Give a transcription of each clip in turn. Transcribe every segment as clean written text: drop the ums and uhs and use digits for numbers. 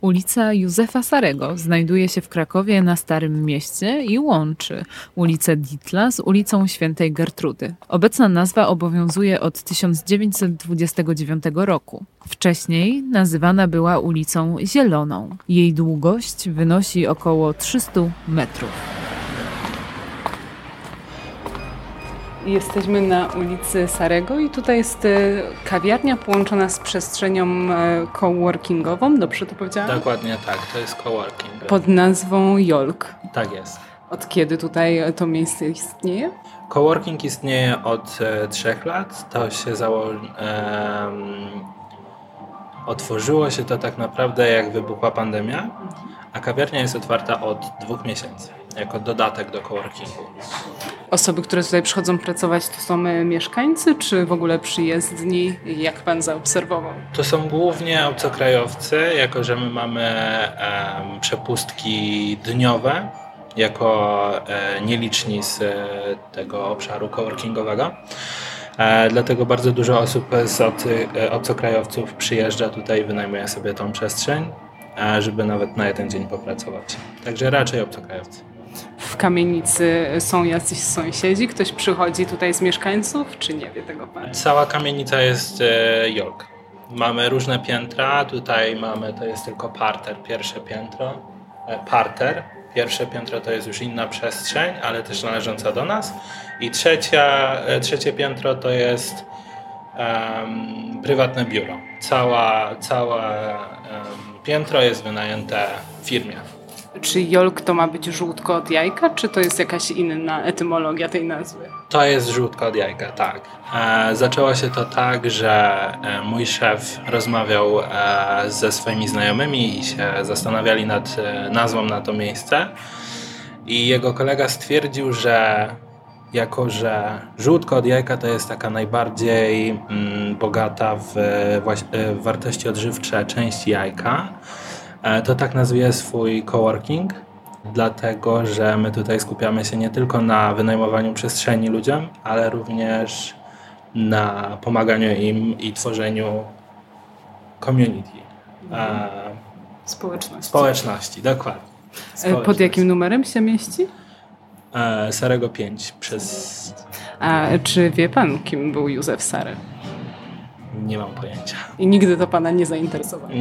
Ulica Józefa Sarego znajduje się w Krakowie na Starym Mieście i łączy ulicę Ditla z ulicą Świętej Gertrudy. Obecna nazwa obowiązuje od 1929 roku. Wcześniej nazywana była ulicą Zieloną. Jej długość wynosi około 300 metrów. Jesteśmy na ulicy Sarego i tutaj jest kawiarnia połączona z przestrzenią coworkingową, dobrze to powiedziałam? Dokładnie tak, to jest coworking. Pod nazwą Jolk. Tak jest. Od kiedy tutaj to miejsce istnieje? Coworking istnieje od 3 lat, to się otworzyło się to tak naprawdę jak wybuchła pandemia, a kawiarnia jest otwarta od 2 miesięcy. Jako dodatek do coworkingu. Osoby, które tutaj przychodzą pracować, to są mieszkańcy, czy w ogóle przyjezdni, jak pan zaobserwował? To są głównie obcokrajowcy, jako że my mamy przepustki dniowe, jako nieliczni z tego obszaru coworkingowego. Dlatego bardzo dużo osób z obcokrajowców przyjeżdża tutaj i wynajmuje sobie tą przestrzeń, żeby nawet na 1 dzień popracować. Także raczej obcokrajowcy. W kamienicy są jacyś sąsiedzi? Ktoś przychodzi tutaj z mieszkańców, czy nie wie tego pan? Cała kamienica jest Jolk. Mamy różne piętra, tutaj mamy, to jest tylko parter, Pierwsze piętro to jest już inna przestrzeń, ale też należąca do nas. I trzecie piętro to jest prywatne biuro. Całe piętro jest wynajęte firmie. Czy Jolk to ma być żółtko od jajka, czy to jest jakaś inna etymologia tej nazwy? To jest żółtko od jajka, tak. Zaczęło się to tak, że mój szef rozmawiał ze swoimi znajomymi i się zastanawiali nad nazwą na to miejsce. I jego kolega stwierdził, że jako że żółtko od jajka to jest taka najbardziej bogata w wartości odżywcze część jajka, to tak nazwę swój coworking, dlatego że my tutaj skupiamy się nie tylko na wynajmowaniu przestrzeni ludziom, ale również na pomaganiu im i tworzeniu community. Społeczności, dokładnie. Społeczności. Pod jakim numerem się mieści? Sarego 5 przez... A czy wie pan, kim był Józef Sare? Nie mam pojęcia. I nigdy to pana nie zainteresowało?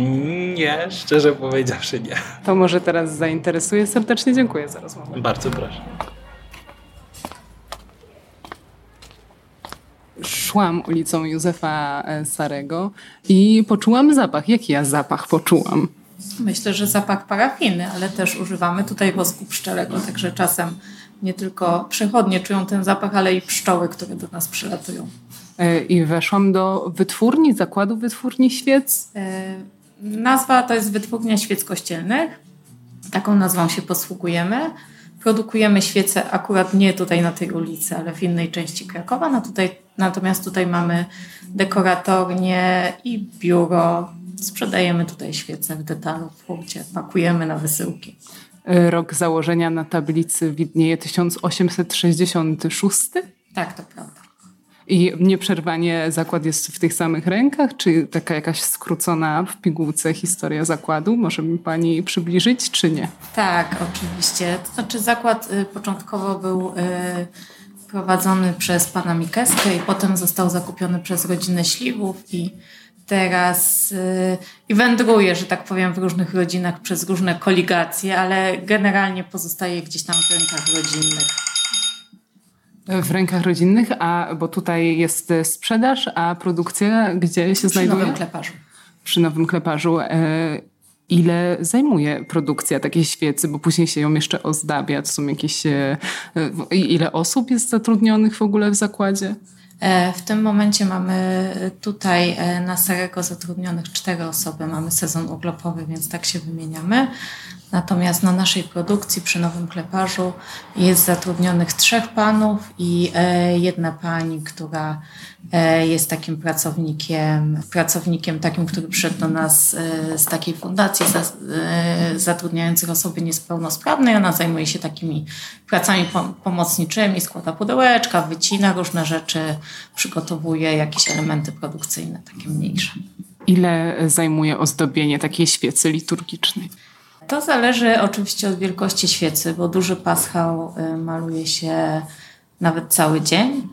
Nie, szczerze powiedziawszy nie. To może teraz zainteresuje. Serdecznie dziękuję za rozmowę. Bardzo proszę. Szłam ulicą Józefa Sarego i poczułam zapach. Jaki ja zapach poczułam? Myślę, że zapach parafiny, ale też używamy tutaj wosku pszczelego, także czasem nie tylko przechodnie czują ten zapach, ale i pszczoły, które do nas przylatują. I weszłam do wytwórni, zakładu Wytwórni Świec. Nazwa to jest Wytwórnia Świec Kościelnych. Taką nazwą się posługujemy. Produkujemy świece akurat nie tutaj na tej ulicy, ale w innej części Krakowa. Natomiast tutaj mamy dekoratornię i biuro. Sprzedajemy tutaj świece w detalu, w hurcie. Pakujemy na wysyłki. Rok założenia na tablicy widnieje 1866. Tak, to prawda. I nieprzerwanie zakład jest w tych samych rękach? Czy taka jakaś skrócona w pigułce historia zakładu? Może mi pani przybliżyć, czy nie? Tak, oczywiście. To znaczy zakład początkowo był prowadzony przez pana Mikeskę i potem został zakupiony przez rodzinę Śliwów i teraz i wędruje, że tak powiem, w różnych rodzinach przez różne koligacje, ale generalnie pozostaje gdzieś tam w rękach rodzinnych. W rękach rodzinnych, bo tutaj jest sprzedaż, a produkcja gdzie się znajduje? Przy Nowym Kleparzu. Ile zajmuje produkcja takiej świecy, bo później się ją jeszcze ozdabia? To są jakieś... Ile osób jest zatrudnionych w ogóle w zakładzie? W tym momencie mamy tutaj na Sarego zatrudnionych 4 osoby. Mamy sezon urlopowy, więc tak się wymieniamy. Natomiast na naszej produkcji przy Nowym Kleparzu jest zatrudnionych 3 panów i jedna pani, która jest takim pracownikiem takim, który przyszedł do nas z takiej fundacji zatrudniających osoby niepełnosprawne. Ona zajmuje się takimi pracami pomocniczymi, składa pudełeczka, wycina różne rzeczy, przygotowuje jakieś elementy produkcyjne, takie mniejsze. Ile zajmuje ozdobienie takiej świecy liturgicznej? To zależy oczywiście od wielkości świecy, bo duży paschał maluje się nawet cały dzień.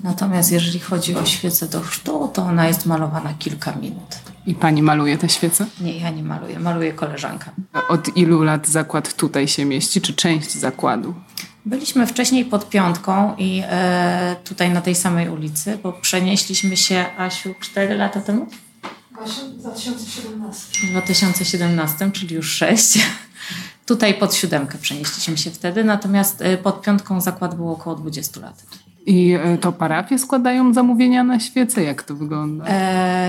Natomiast jeżeli chodzi o świecę do chrztu, to ona jest malowana kilka minut. I pani maluje te świece? Nie, ja nie maluję. Maluje koleżanka. A od ilu lat zakład tutaj się mieści, czy część zakładu? Byliśmy wcześniej pod Piątką i tutaj na tej samej ulicy, bo przenieśliśmy się, Asiu, 4 lata temu? W 2017. W 2017, czyli już 6. Tutaj pod 7 przenieśliśmy się wtedy, natomiast pod 5 zakład było około 20 lat. I to parafie składają zamówienia na świece? Jak to wygląda?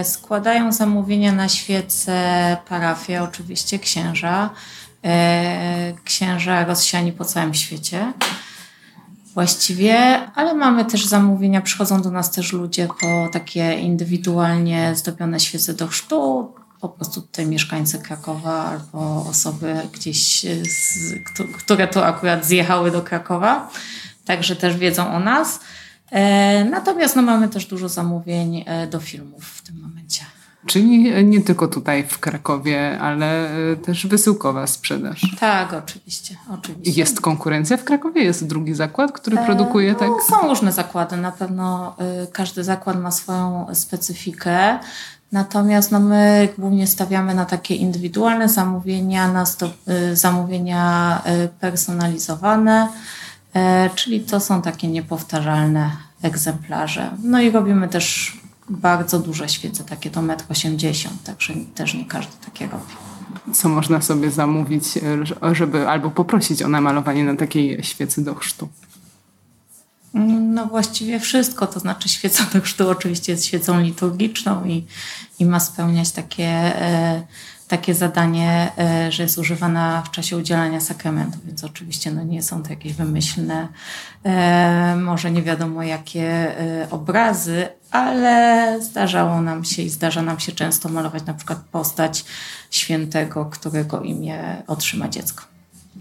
Składają zamówienia na świece parafie, oczywiście księża. Księża rozsiani po całym świecie. Właściwie, ale mamy też zamówienia, przychodzą do nas też ludzie po takie indywidualnie zdobione świece do chrztu, po prostu tutaj mieszkańcy Krakowa albo osoby gdzieś, które tu akurat zjechały do Krakowa, także też wiedzą o nas. Natomiast mamy też dużo zamówień do filmów w tym momencie. Czyli nie tylko tutaj w Krakowie, ale też wysyłkowa sprzedaż. Tak, oczywiście. Jest konkurencja w Krakowie? Jest drugi zakład, który produkuje tak? Są różne zakłady. Na pewno każdy zakład ma swoją specyfikę. Natomiast my głównie stawiamy na takie indywidualne zamówienia, na zamówienia personalizowane, czyli to są takie niepowtarzalne egzemplarze. I robimy też bardzo duże świece, takie do 1,80 m, także też nie każdy takie robi. Co można sobie zamówić, żeby albo poprosić o namalowanie na takiej świecy do chrztu? Właściwie wszystko, to znaczy świeca do chrztu oczywiście jest świecą liturgiczną i ma spełniać takie zadanie, że jest używana w czasie udzielania sakramentu, więc oczywiście nie są to jakieś wymyślne, może nie wiadomo jakie obrazy, ale zdarzało nam się i zdarza nam się często malować na przykład postać świętego, którego imię otrzyma dziecko.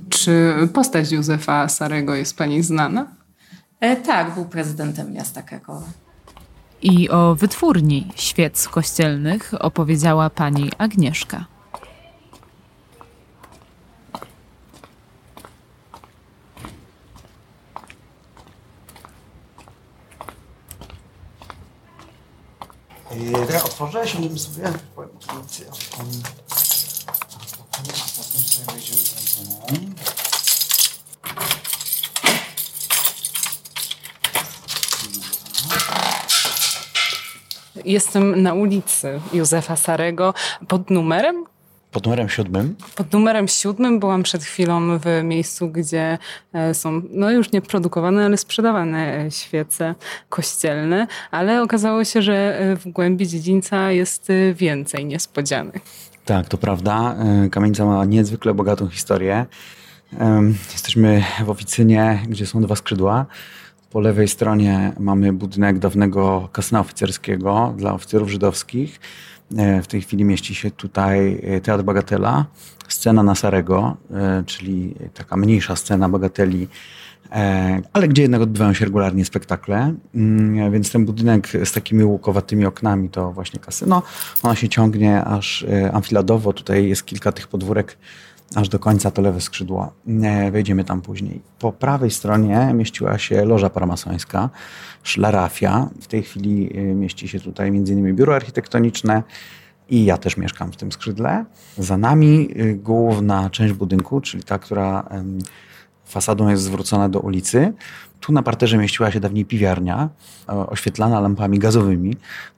Czy postać Józefa Sarego jest pani znana? Tak, był prezydentem miasta Krakowa. I o Wytwórni Świec Kościelnych opowiedziała pani Agnieszka. Otworzyłeś o nim sobie? Jestem na ulicy Józefa Sarego. Pod numerem? Pod numerem 7. Pod numerem 7 byłam przed chwilą w miejscu, gdzie są już nie produkowane, ale sprzedawane świece kościelne, ale okazało się, że w głębi dziedzińca jest więcej niespodzianek. Tak, to prawda. Kamienica ma niezwykle bogatą historię. Jesteśmy w oficynie, gdzie są 2 skrzydła. Po lewej stronie mamy budynek dawnego kasna oficerskiego dla oficerów żydowskich. W tej chwili mieści się tutaj Teatr Bagatela, scena na Sarego, czyli taka mniejsza scena Bagateli, ale gdzie jednak odbywają się regularnie spektakle. Więc ten budynek z takimi łukowatymi oknami to właśnie kasyno. Ona się ciągnie aż amfiladowo. Tutaj jest kilka tych podwórek aż do końca, to lewe skrzydło. Wejdziemy tam później. Po prawej stronie mieściła się loża paramasońska, Szlarafia. W tej chwili mieści się tutaj m.in. biuro architektoniczne i ja też mieszkam w tym skrzydle. Za nami główna część budynku, czyli ta, która fasadą jest zwrócona do ulicy. Tu na parterze mieściła się dawniej piwiarnia, oświetlana lampami gazowymi.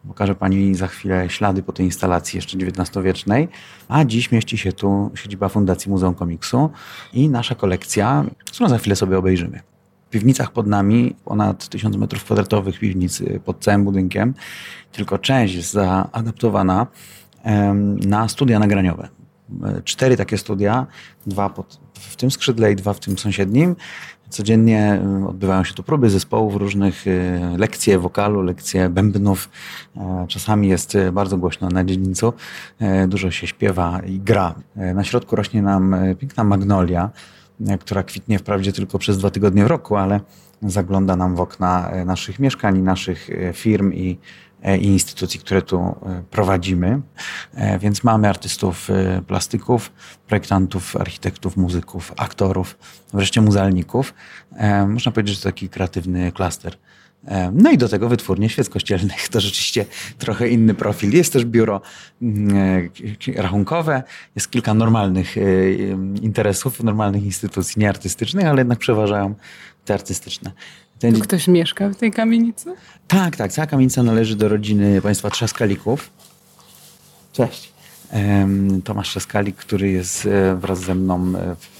Pokażę pani za chwilę ślady po tej instalacji jeszcze XIX-wiecznej. A dziś mieści się tu siedziba Fundacji Muzeum Komiksu i nasza kolekcja, którą za chwilę sobie obejrzymy. W piwnicach pod nami ponad 1000 m2 piwnic pod całym budynkiem. Tylko część jest zaadaptowana na studia nagraniowe. 4 takie studia, 2 w tym skrzydle i 2 w tym sąsiednim. Codziennie odbywają się tu próby zespołów różnych, lekcje wokalu, lekcje bębnów. Czasami jest bardzo głośno na dziedzińcu, dużo się śpiewa i gra. Na środku rośnie nam piękna magnolia, która kwitnie wprawdzie tylko przez 2 tygodnie w roku, ale zagląda nam w okna naszych mieszkań, naszych firm i instytucji, które tu prowadzimy. Więc mamy artystów plastyków, projektantów, architektów, muzyków, aktorów, wreszcie muzealników. Można powiedzieć, że to taki kreatywny klaster. No i do tego Wytwórnie Świec Kościelnych. To rzeczywiście trochę inny profil. Jest też biuro rachunkowe, jest kilka normalnych interesów, normalnych instytucji, nie artystycznych, ale jednak przeważają te artystyczne. Ten... Ktoś mieszka w tej kamienicy? Tak. Cała kamienica należy do rodziny państwa Trzaskalików. Cześć. Tomasz Trzaskalik, który jest wraz ze mną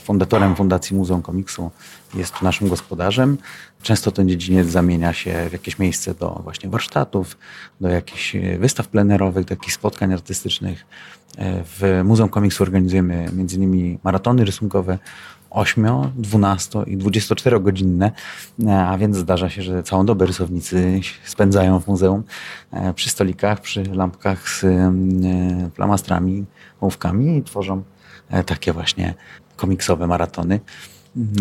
fundatorem Fundacji Muzeum Komiksu, jest tu naszym gospodarzem. Często ten dziedziniec zamienia się w jakieś miejsce do właśnie warsztatów, do jakichś wystaw plenerowych, do jakichś spotkań artystycznych. W Muzeum Komiksu organizujemy m.in. maratony rysunkowe, 8, 12 i 24 godzinne, a więc zdarza się, że całą dobę rysownicy spędzają w muzeum przy stolikach, przy lampkach z flamastrami, ołówkami i tworzą takie właśnie komiksowe maratony.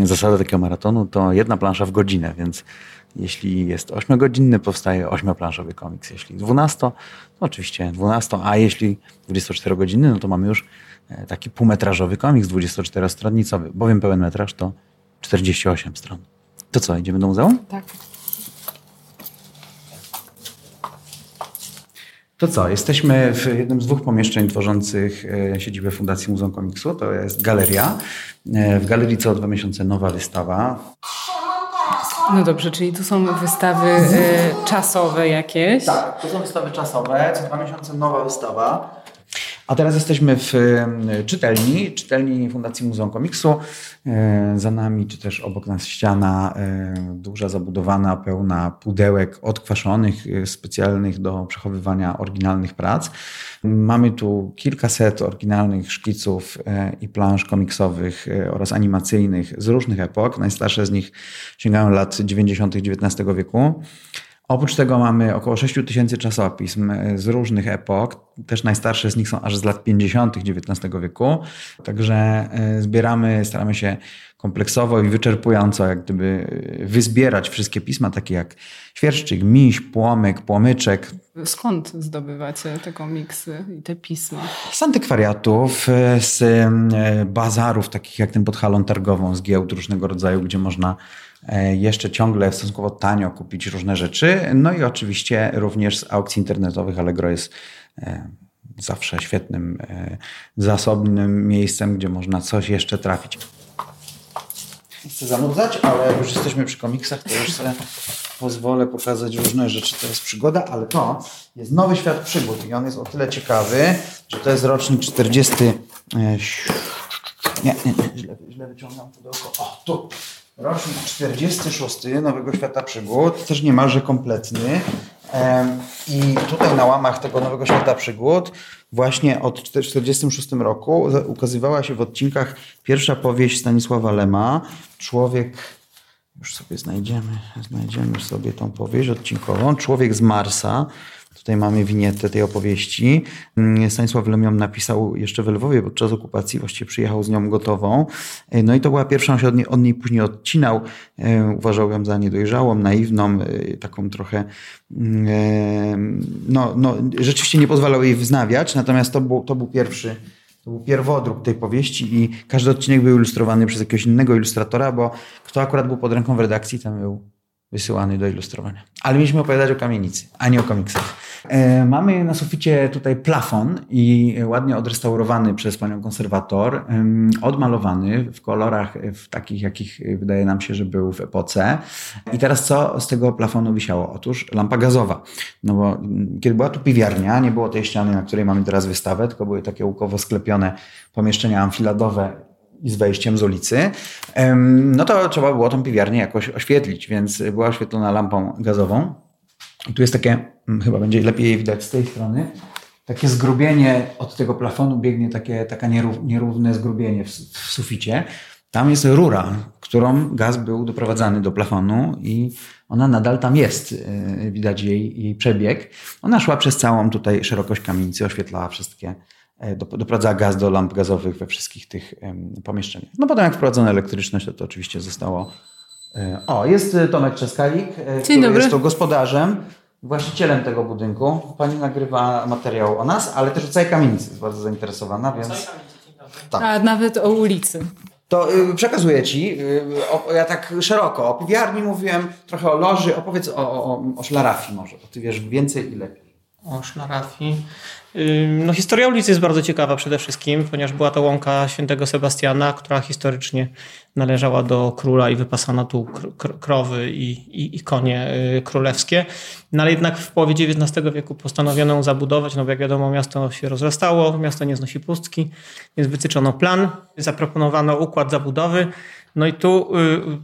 Zasada takiego maratonu to 1 plansza w godzinę, więc jeśli jest 8-godzinny, powstaje 8-planszowy komiks. Jeśli 12, to oczywiście 12, a jeśli 24-godzinny, no to mamy już taki półmetrażowy komiks 24-stronicowy, bowiem pełen metraż to 48 stron. To co, idziemy do muzeum? Tak. To co, jesteśmy w jednym z 2 pomieszczeń tworzących siedzibę Fundacji Muzeum Komiksu. To jest galeria. W galerii co 2 miesiące nowa wystawa. No dobrze, czyli tu są wystawy czasowe jakieś. Tak, to są wystawy czasowe. Co 2 miesiące nowa wystawa. A teraz jesteśmy w czytelni Fundacji Muzeum Komiksu. Za nami, czy też obok nas ściana duża, zabudowana, pełna pudełek odkwaszonych, specjalnych do przechowywania oryginalnych prac. Mamy tu kilkaset oryginalnych szkiców i plansz komiksowych oraz animacyjnych z różnych epok. Najstarsze z nich sięgają lat 90. XIX wieku. Oprócz tego mamy około 6000 czasopism z różnych epok. Też najstarsze z nich są aż z lat 50. XIX wieku. Także staramy się kompleksowo i wyczerpująco jak gdyby wyzbierać wszystkie pisma, takie jak Świerszczyk, Miś, Płomyk, Płomyczek. Skąd zdobywacie te komiksy i te pisma? Z antykwariatów, z bazarów takich jak ten pod halą targową, z giełd różnego rodzaju, gdzie można jeszcze ciągle stosunkowo tanio kupić różne rzeczy. No i oczywiście również z aukcji internetowych. Allegro jest zawsze świetnym, zasobnym miejscem, gdzie można coś jeszcze trafić. Nie chcę zanudzać, ale już jesteśmy przy komiksach, to już sobie pozwolę pokazać różne rzeczy. To jest przygoda, ale to jest Nowy Świat Przygód i on jest o tyle ciekawy, że to jest rocznik 40... Źle wyciągam pudełko. O, tu! Rocznik 46 Nowego Świata Przygód, też niemalże kompletny. I tutaj na łamach tego Nowego Świata Przygód właśnie od 1946 roku ukazywała się w odcinkach pierwsza powieść Stanisława Lema, Człowiek, już sobie znajdziemy sobie tą powieść odcinkową, Człowiek z Marsa. Tutaj mamy winietę tej opowieści. Stanisław Lem ją napisał jeszcze we Lwowie podczas okupacji. Właściwie przyjechał z nią gotową. No i to była pierwsza, on się od niej później odcinał. Uważał ją za niedojrzałą, naiwną, taką trochę... rzeczywiście nie pozwalał jej wyznawiać. Natomiast to był pierwodruk tej powieści i każdy odcinek był ilustrowany przez jakiegoś innego ilustratora, bo kto akurat był pod ręką w redakcji, tam był wysyłany do ilustrowania. Ale mieliśmy opowiadać o kamienicy, a nie o komiksach. Mamy na suficie tutaj plafon i ładnie odrestaurowany przez panią konserwator, odmalowany w kolorach w takich, jakich wydaje nam się, że był w epoce. I teraz co z tego plafonu wisiało? Otóż lampa gazowa. No bo kiedy była tu piwiarnia, nie było tej ściany, na której mamy teraz wystawę, tylko były takie łukowo sklepione pomieszczenia amfiladowe i z wejściem z ulicy, no to trzeba było tą piwiarnię jakoś oświetlić, więc była oświetlona lampą gazową. Tu jest takie, chyba będzie lepiej widać z tej strony, takie zgrubienie, od tego plafonu biegnie taka nierówne zgrubienie w suficie. Tam jest rura, którą gaz był doprowadzany do plafonu i ona nadal tam jest. Widać jej przebieg. Ona szła przez całą tutaj szerokość kamienicy, oświetlała wszystkie, doprowadzała gaz do lamp gazowych we wszystkich tych pomieszczeniach. No potem jak wprowadzono elektryczność, to oczywiście zostało... O, jest Tomek Trzaskalik, który jest tu gospodarzem, właścicielem tego budynku. Pani nagrywa materiał o nas, ale też o całej kamienicy. Jest bardzo zainteresowana, więc... Tak. A nawet o ulicy. To przekazuję ci, ja tak szeroko, o piwiarni mówiłem, trochę o loży, opowiedz o Szlarafii może, bo ty wiesz więcej i lepiej. O Szlarafii. No, historia ulicy jest bardzo ciekawa przede wszystkim, ponieważ była to łąka Świętego Sebastiana, która historycznie należała do króla i wypasano tu krowy i konie królewskie. No ale jednak w połowie XIX wieku postanowiono ją zabudować, no bo jak wiadomo miasto się rozrastało, miasto nie znosi pustki, więc wytyczono plan, zaproponowano układ zabudowy. No i tu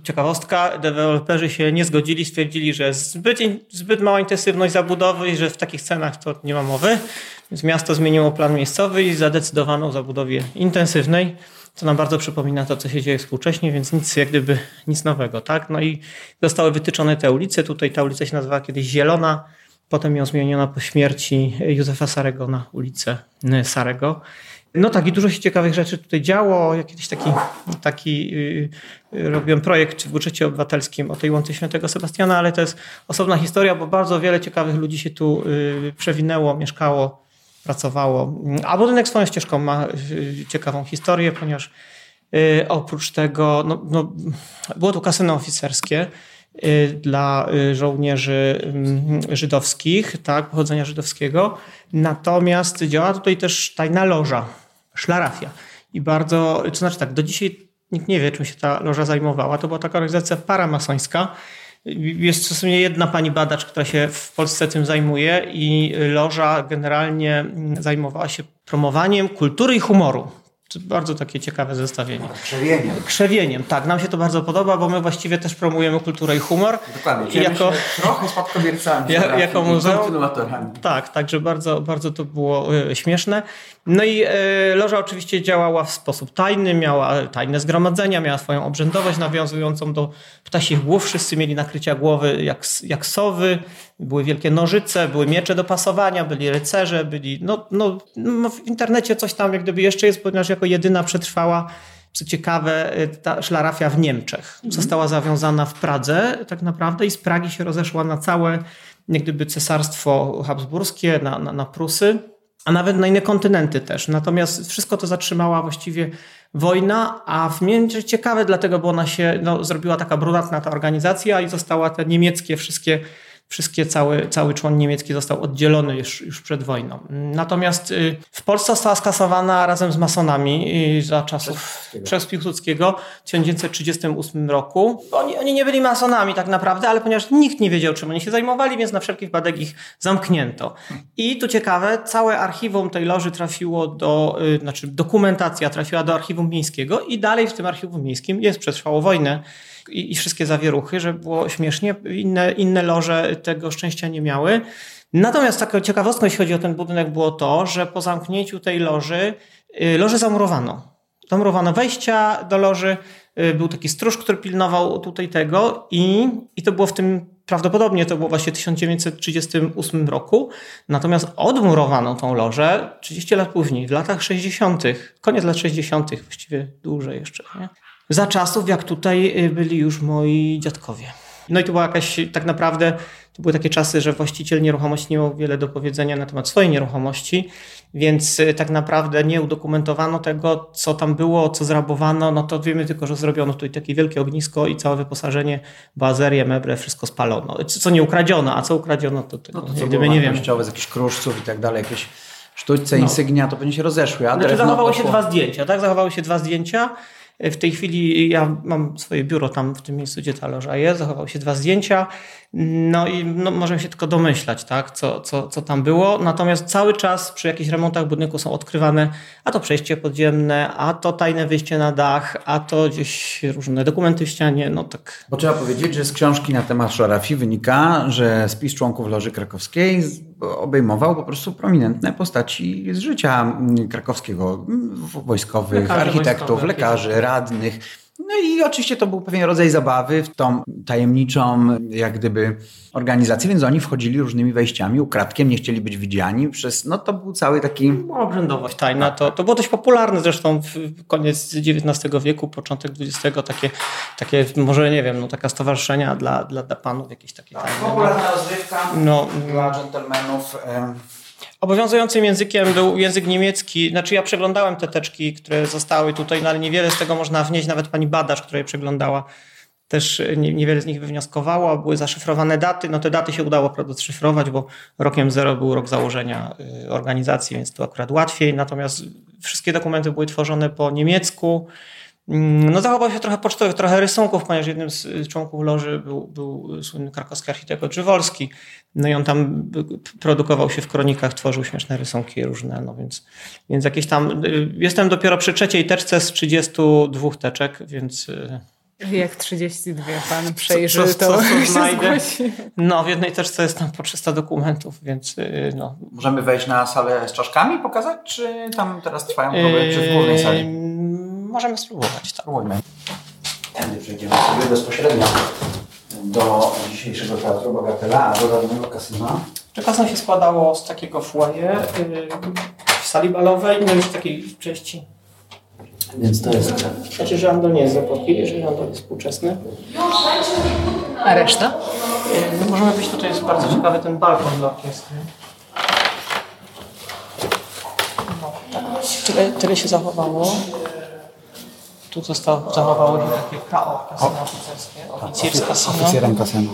ciekawostka, deweloperzy się nie zgodzili, stwierdzili, że zbyt mała intensywność zabudowy i że w takich cenach to nie ma mowy. Więc miasto zmieniło plan miejscowy i zadecydowano o zabudowie intensywnej, co nam bardzo przypomina to, co się dzieje współcześnie, więc nic nowego, tak? No i zostały wytyczone te ulice. Tutaj ta ulica się nazywała kiedyś Zielona, potem ją zmieniono po śmierci Józefa Sarego na ulicę Sarego. No tak, i dużo się ciekawych rzeczy tutaj działo. Ja kiedyś taki robiłem projekt w budżecie obywatelskim o tej łące Świętego Sebastiana, ale to jest osobna historia, bo bardzo wiele ciekawych ludzi się tu przewinęło, mieszkało, pracowało. A budynek swoją ścieżką ma ciekawą historię, ponieważ oprócz tego było tu kasyno oficerskie dla żołnierzy żydowskich, tak, pochodzenia żydowskiego. Natomiast działa tutaj też tajna loża, Szlarafia. I do dzisiaj nikt nie wie, czym się ta loża zajmowała. To była taka organizacja paramasońska. Jest w stosunku jedna pani badacz, która się w Polsce tym zajmuje i loża generalnie zajmowała się promowaniem kultury i humoru. Bardzo takie ciekawe zestawienie. Krzewieniem, tak. Nam się to bardzo podoba, bo my właściwie też promujemy kulturę i humor. Dokładnie. I jako trochę spadkobiercami. Jako muzeum. Tak, także bardzo, bardzo to było śmieszne. No i loża oczywiście działała w sposób tajny, miała tajne zgromadzenia, miała swoją obrzędowość nawiązującą do ptasich głów. Wszyscy mieli nakrycia głowy jak sowy. Były wielkie nożyce, były miecze do pasowania, byli rycerze, byli... w internecie coś tam jak gdyby jeszcze jest, ponieważ jako jedyna przetrwała, co ciekawe, ta Szlarafia w Niemczech. Została zawiązana w Pradze tak naprawdę i z Pragi się rozeszła na całe jak gdyby cesarstwo habsburskie, na Prusy, a nawet na inne kontynenty też. Natomiast wszystko to zatrzymała właściwie wojna, a w międzyczasie ciekawe, dlatego bo ona się zrobiła taka brunatna ta organizacja i została te niemieckie wszystkie cały człon niemiecki został oddzielony już przed wojną. Natomiast w Polsce została skasowana razem z masonami za czasów przez Piłsudskiego w 1938 roku. Oni nie byli masonami tak naprawdę, ale ponieważ nikt nie wiedział, czym oni się zajmowali, więc na wszelki wypadek ich zamknięto. I tu ciekawe, całe archiwum tej loży trafiło dokumentacja trafiła do archiwum miejskiego i dalej w tym archiwum miejskim przetrwało wojnę. I wszystkie zawieruchy, że było śmiesznie. Inne loże tego szczęścia nie miały. Natomiast taką ciekawostką, jeśli chodzi o ten budynek, było to, że po zamknięciu tej loży, zamurowano. Zamurowano wejścia do loży. Był taki stróż, który pilnował tutaj tego i to było w tym prawdopodobnie to było właśnie w 1938 roku. Natomiast odmurowano tą lożę 30 lat później, w latach 60. Koniec lat 60. właściwie dłużej jeszcze, nie? Za czasów, jak tutaj byli już moi dziadkowie. No i to była to były takie czasy, że właściciel nieruchomości nie miał wiele do powiedzenia na temat swojej nieruchomości, więc tak naprawdę nie udokumentowano tego, co tam było, co zrabowano. No to wiemy tylko, że zrobiono tutaj takie wielkie ognisko i całe wyposażenie, bazerię, meble, wszystko spalono. Co nie ukradziono, a co ukradziono, to tego nie wiem. Z jakichś kruszców i tak dalej, jakieś sztućce, insygnia, to pewnie się rozeszły. Zachowały się dwa zdjęcia. W tej chwili ja mam swoje biuro tam w tym miejscu, gdzie ta loża jest. Zachowały się dwa zdjęcia. No i możemy się tylko domyślać, tak, co tam było. Natomiast cały czas przy jakichś remontach budynku są odkrywane a to przejście podziemne, a to tajne wyjście na dach, a to gdzieś różne dokumenty w ścianie. No tak. Bo trzeba powiedzieć, że z książki na temat Szlarafii wynika, że spis członków Loży Krakowskiej obejmował po prostu prominentne postaci z życia krakowskiego, wojskowych, lekarzy, architektów, wojskowych, lekarzy, radnych. No i oczywiście to był pewien rodzaj zabawy w tą tajemniczą, jak gdyby, organizację, więc oni wchodzili różnymi wejściami, ukradkiem, nie chcieli być widziani przez, no to był cały taki... Obrzędowość tajna, to było dość popularne zresztą w koniec XIX wieku, początek XX, takie może nie wiem, no taka stowarzyszenia dla panów jakieś takie tajne. Popularna rozrywka dla dżentelmenów... Obowiązującym językiem był język niemiecki. Znaczy ja przeglądałem te teczki, które zostały tutaj, no ale niewiele z tego można wnieść. Nawet pani Badasz, która je przeglądała, też niewiele z nich wywnioskowała. Były zaszyfrowane daty. No te daty się udało odszyfrować, bo rokiem 0 był rok założenia organizacji, więc to akurat łatwiej. Natomiast wszystkie dokumenty były tworzone po niemiecku. No zachowało się trochę pocztowych, trochę rysunków, ponieważ jednym z członków loży był słynny krakowski architekt Oczewolski. No i on tam produkował się w kronikach, tworzył śmieszne rysunki różne, no więc jakieś tam... Jestem dopiero przy trzeciej teczce z 32 teczek, więc... Jak 32 pan przejrzy, co znajdę. No w jednej teczce jest tam po 300 dokumentów, więc no... Możemy wejść na salę z czaszkami pokazać, czy tam teraz trwają próby w głównej sali? Możemy spróbować, tak. Spróbujmy. Tędy przejdziemy sobie bezpośrednio do dzisiejszego Teatru Bagatela, do dawnego kasyna. Kasyno się składało z takiego foyer w sali balowej, no już w takiej części. Więc to jest... Znaczy, żandol nie jest z epoki, jeżeli żandol jest współczesny. A reszta? No, możemy być tutaj, jest bardzo ciekawy ten balkon dla orkiestry. No, tak. Tyle się zachowało. Tu zachowało się takie KO, kasyno oficerskie, kasyno. Oficjerem kasyno.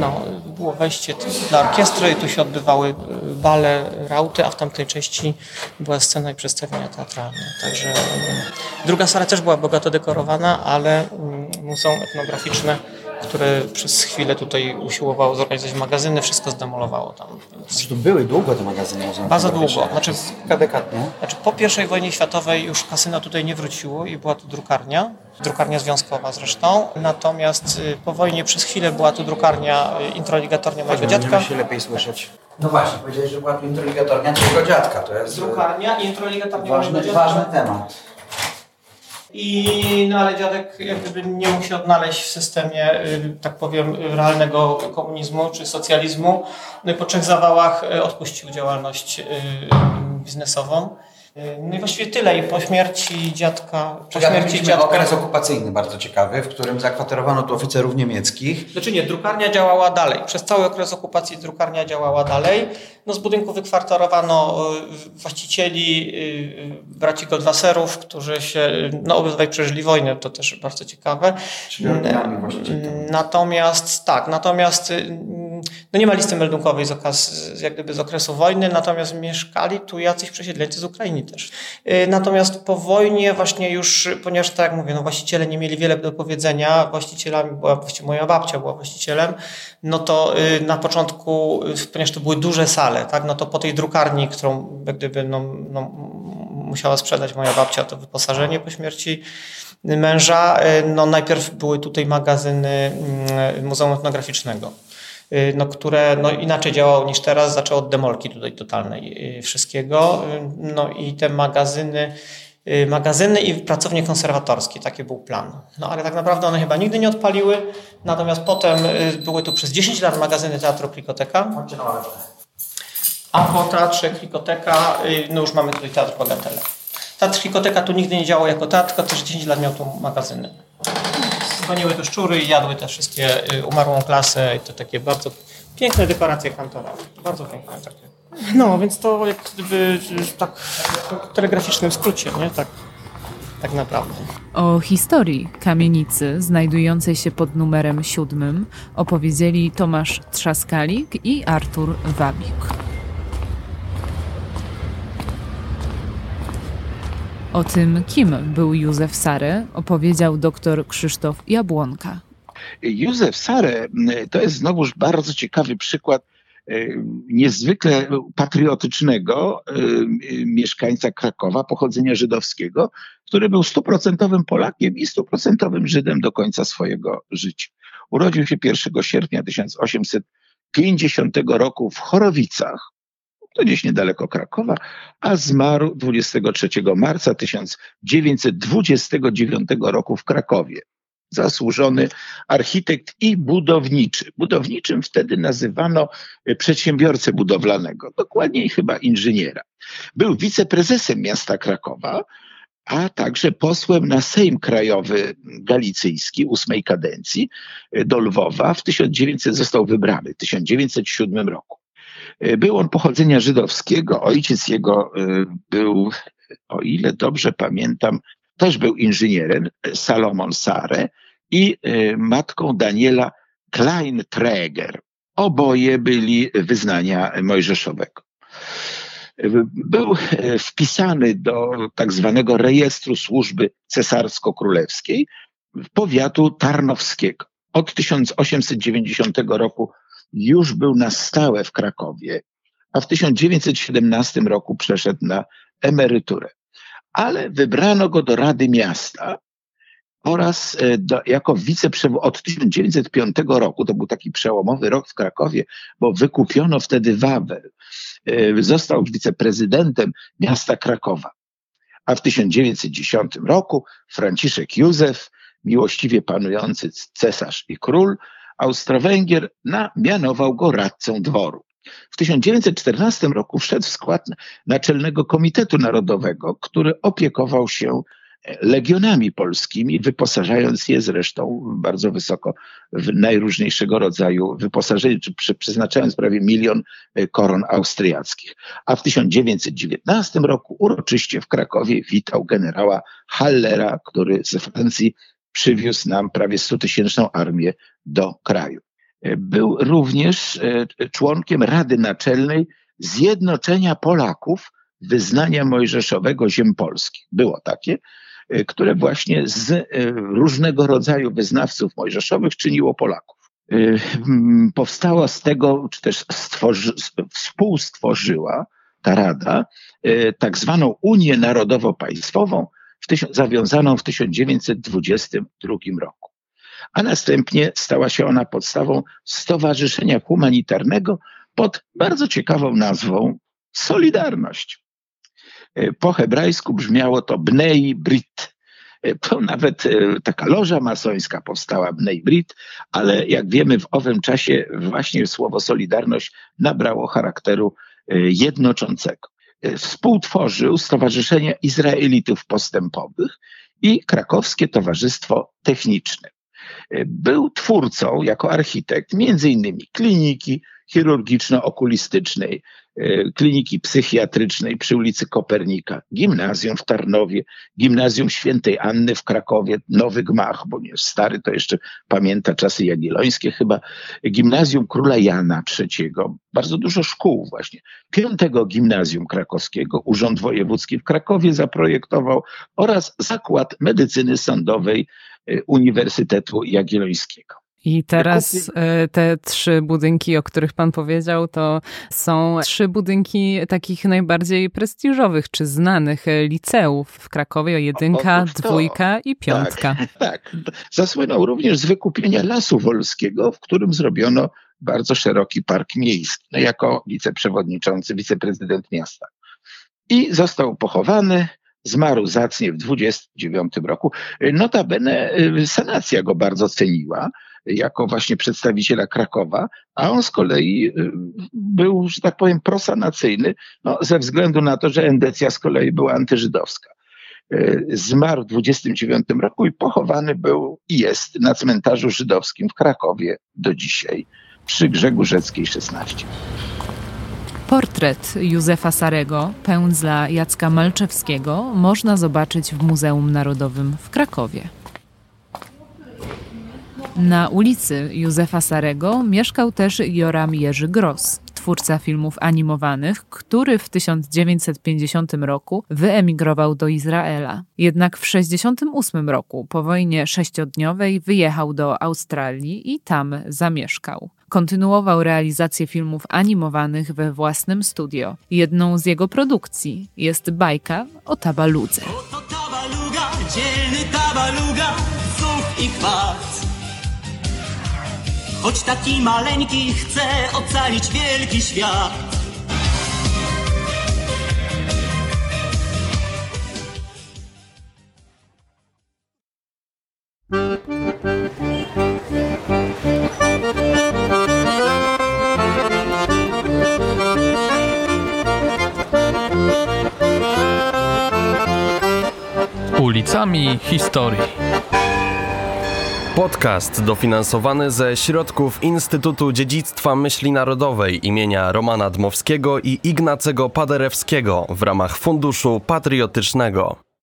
No, było wejście dla orkiestry i tu się odbywały bale, rauty, a w tamtej części była scena i przedstawienia teatralne. Także druga sala też była bogato dekorowana, ale muzeum etnograficzne, które przez chwilę tutaj usiłowało zorganizować magazyny, wszystko zdemolowało tam. Znaczy to były długo te magazyny? Bardzo długo. Znaczy, kilka dekad, nie? Znaczy po I wojnie światowej już kasyna tutaj nie wróciło i była tu drukarnia. Drukarnia związkowa zresztą. Natomiast po wojnie przez chwilę była tu drukarnia, introligatornia mojego dziadka. Się lepiej słyszeć. No właśnie, powiedziałeś, że była tu introligatornia twojego dziadka. To jest drukarnia i introligatornia mojego dziadka. Ważny temat. No ale dziadek jakby nie mógł się odnaleźć w systemie, tak powiem, realnego komunizmu czy socjalizmu. No i po 3 zawałach odpuścił działalność biznesową. No i właściwie tyle. I po śmierci dziadka... Okres okupacyjny bardzo ciekawy, w którym zakwaterowano tu oficerów niemieckich. Znaczy nie, drukarnia działała dalej. Przez cały okres okupacji drukarnia działała dalej. No z budynku wykwarterowano właścicieli, braci Goldwasserów, którzy się... No obydwaj przeżyli wojnę, to też bardzo ciekawe. Czyli oryginalnie właścicieli. Natomiast... No nie ma listy meldunkowej z okresu wojny, natomiast mieszkali tu jacyś przesiedleńcy z Ukrainy też. Natomiast po wojnie właśnie już, ponieważ tak jak mówię, no właściciele nie mieli wiele do powiedzenia, właścicielami była właściwie moja babcia była właścicielem, no to na początku, ponieważ to były duże sale, tak, no to po tej drukarni, którą jak gdyby musiała sprzedać moja babcia to wyposażenie po śmierci męża, no najpierw były tutaj magazyny Muzeum Etnograficznego. No, które inaczej działało niż teraz, zaczęło od demolki tutaj totalnej wszystkiego. No i te magazyny i pracownie konserwatorskie, taki był plan. No ale tak naprawdę one chyba nigdy nie odpaliły, natomiast potem były tu przez 10 lat magazyny Teatru Klikoteka. A po Teatrze Klikoteka, no już mamy tutaj Teatr Bagatela. Teatr Klikoteka tu nigdy nie działał jako teatr, tylko też 10 lat miał tu magazyny. Goniły tu szczury i jadły te wszystkie umarłą klasę i to takie bardzo piękne dekoracje kantorowe. Bardzo piękne takie. No, więc to jak gdyby tak w telegraficznym skrócie, nie? Tak naprawdę. O historii kamienicy znajdującej się pod numerem 7 opowiedzieli Tomasz Trzaskalik i Artur Wabik. O tym, kim był Józef Sare, opowiedział dr Krzysztof Jabłonka. Józef Sare to jest znowuż bardzo ciekawy przykład niezwykle patriotycznego mieszkańca Krakowa, pochodzenia żydowskiego, który był 100% Polakiem i 100% Żydem do końca swojego życia. Urodził się 1 sierpnia 1850 roku w Chorowicach, to gdzieś niedaleko Krakowa, a zmarł 23 marca 1929 roku w Krakowie. Zasłużony architekt i budowniczy. Budowniczym wtedy nazywano przedsiębiorcę budowlanego, dokładniej chyba inżyniera. Był wiceprezesem miasta Krakowa, a także posłem na Sejm Krajowy Galicyjski 8 kadencji do Lwowa. Został wybrany w 1907 roku. Był on pochodzenia żydowskiego, ojciec jego był, o ile dobrze pamiętam, też był inżynierem, Salomon Sare, i matką Daniela Kleinträger. Oboje byli wyznania mojżeszowego. Był wpisany do tak zwanego rejestru służby cesarsko-królewskiej powiatu tarnowskiego. Od 1890 roku już był na stałe w Krakowie, a w 1917 roku przeszedł na emeryturę. Ale wybrano go do Rady Miasta oraz jako wiceprzewodniczący od 1905 roku, to był taki przełomowy rok w Krakowie, bo wykupiono wtedy Wawel. Został wiceprezydentem miasta Krakowa. A w 1910 roku Franciszek Józef, miłościwie panujący cesarz i król Austro-Węgier, mianował go radcą dworu. W 1914 roku wszedł w skład Naczelnego Komitetu Narodowego, który opiekował się legionami polskimi, wyposażając je zresztą bardzo wysoko w najróżniejszego rodzaju wyposażenie, czy przeznaczając prawie 1 milion koron austriackich. A w 1919 roku uroczyście w Krakowie witał generała Hallera, który ze Francji przywiózł nam prawie 100-tysięczną armię do kraju. Był również członkiem Rady Naczelnej Zjednoczenia Polaków Wyznania Mojżeszowego Ziem Polskich. Było takie, które właśnie z różnego rodzaju wyznawców mojżeszowych czyniło Polaków. Powstała z tego, czy też współstworzyła ta Rada tak zwaną Unię Narodowo-Państwową zawiązaną w 1922 roku. A następnie stała się ona podstawą stowarzyszenia humanitarnego pod bardzo ciekawą nazwą Solidarność. Po hebrajsku brzmiało to Bnei Brit. To nawet taka loża masońska powstała, Bnei Brit, ale jak wiemy w owym czasie właśnie słowo Solidarność nabrało charakteru jednoczącego. Współtworzył Stowarzyszenie Izraelitów Postępowych i Krakowskie Towarzystwo Techniczne. Był twórcą jako architekt m.in. kliniki chirurgiczno-okulistycznej, kliniki psychiatrycznej przy ulicy Kopernika, gimnazjum w Tarnowie, gimnazjum Świętej Anny w Krakowie, Nowy Gmach, bo nie stary, to jeszcze pamięta czasy jagiellońskie chyba, gimnazjum Króla Jana III, bardzo dużo szkół właśnie, 5. Gimnazjum Krakowskiego, Urząd Wojewódzki w Krakowie zaprojektował oraz Zakład Medycyny Sądowej Uniwersytetu Jagiellońskiego. I teraz te 3 budynki, o których pan powiedział, to są 3 budynki takich najbardziej prestiżowych czy znanych liceów w Krakowie. 1, 2 i 5. Tak. Zasłynął również z wykupienia Lasu Wolskiego, w którym zrobiono bardzo szeroki park miejski, jako wiceprzewodniczący, wiceprezydent miasta. I został pochowany. Zmarł zacnie w 1929 roku. Notabene sanacja go bardzo ceniła, jako właśnie przedstawiciela Krakowa, a on z kolei był, że tak powiem, prosanacyjny, ze względu na to, że endecja z kolei była antyżydowska. Zmarł w 1929 roku i pochowany był i jest na cmentarzu żydowskim w Krakowie do dzisiaj, przy Grzegórzeckiej 16. Portret Józefa Sarego, pędzla Jacka Malczewskiego, można zobaczyć w Muzeum Narodowym w Krakowie. Na ulicy Józefa Sarego mieszkał też Joram Jerzy Gross, twórca filmów animowanych, który w 1950 roku wyemigrował do Izraela. Jednak w 1968 roku, po wojnie sześciodniowej, wyjechał do Australii i tam zamieszkał. Kontynuował realizację filmów animowanych we własnym studio. Jedną z jego produkcji jest bajka o Tabaludze. Oto Tabaluga, dzielny Tabaluga, zuch i chwat. Choć taki maleńki chce ocalić wielki świat. Ulicami historii. Podcast dofinansowany ze środków Instytutu Dziedzictwa Myśli Narodowej imienia Romana Dmowskiego i Ignacego Paderewskiego w ramach Funduszu Patriotycznego.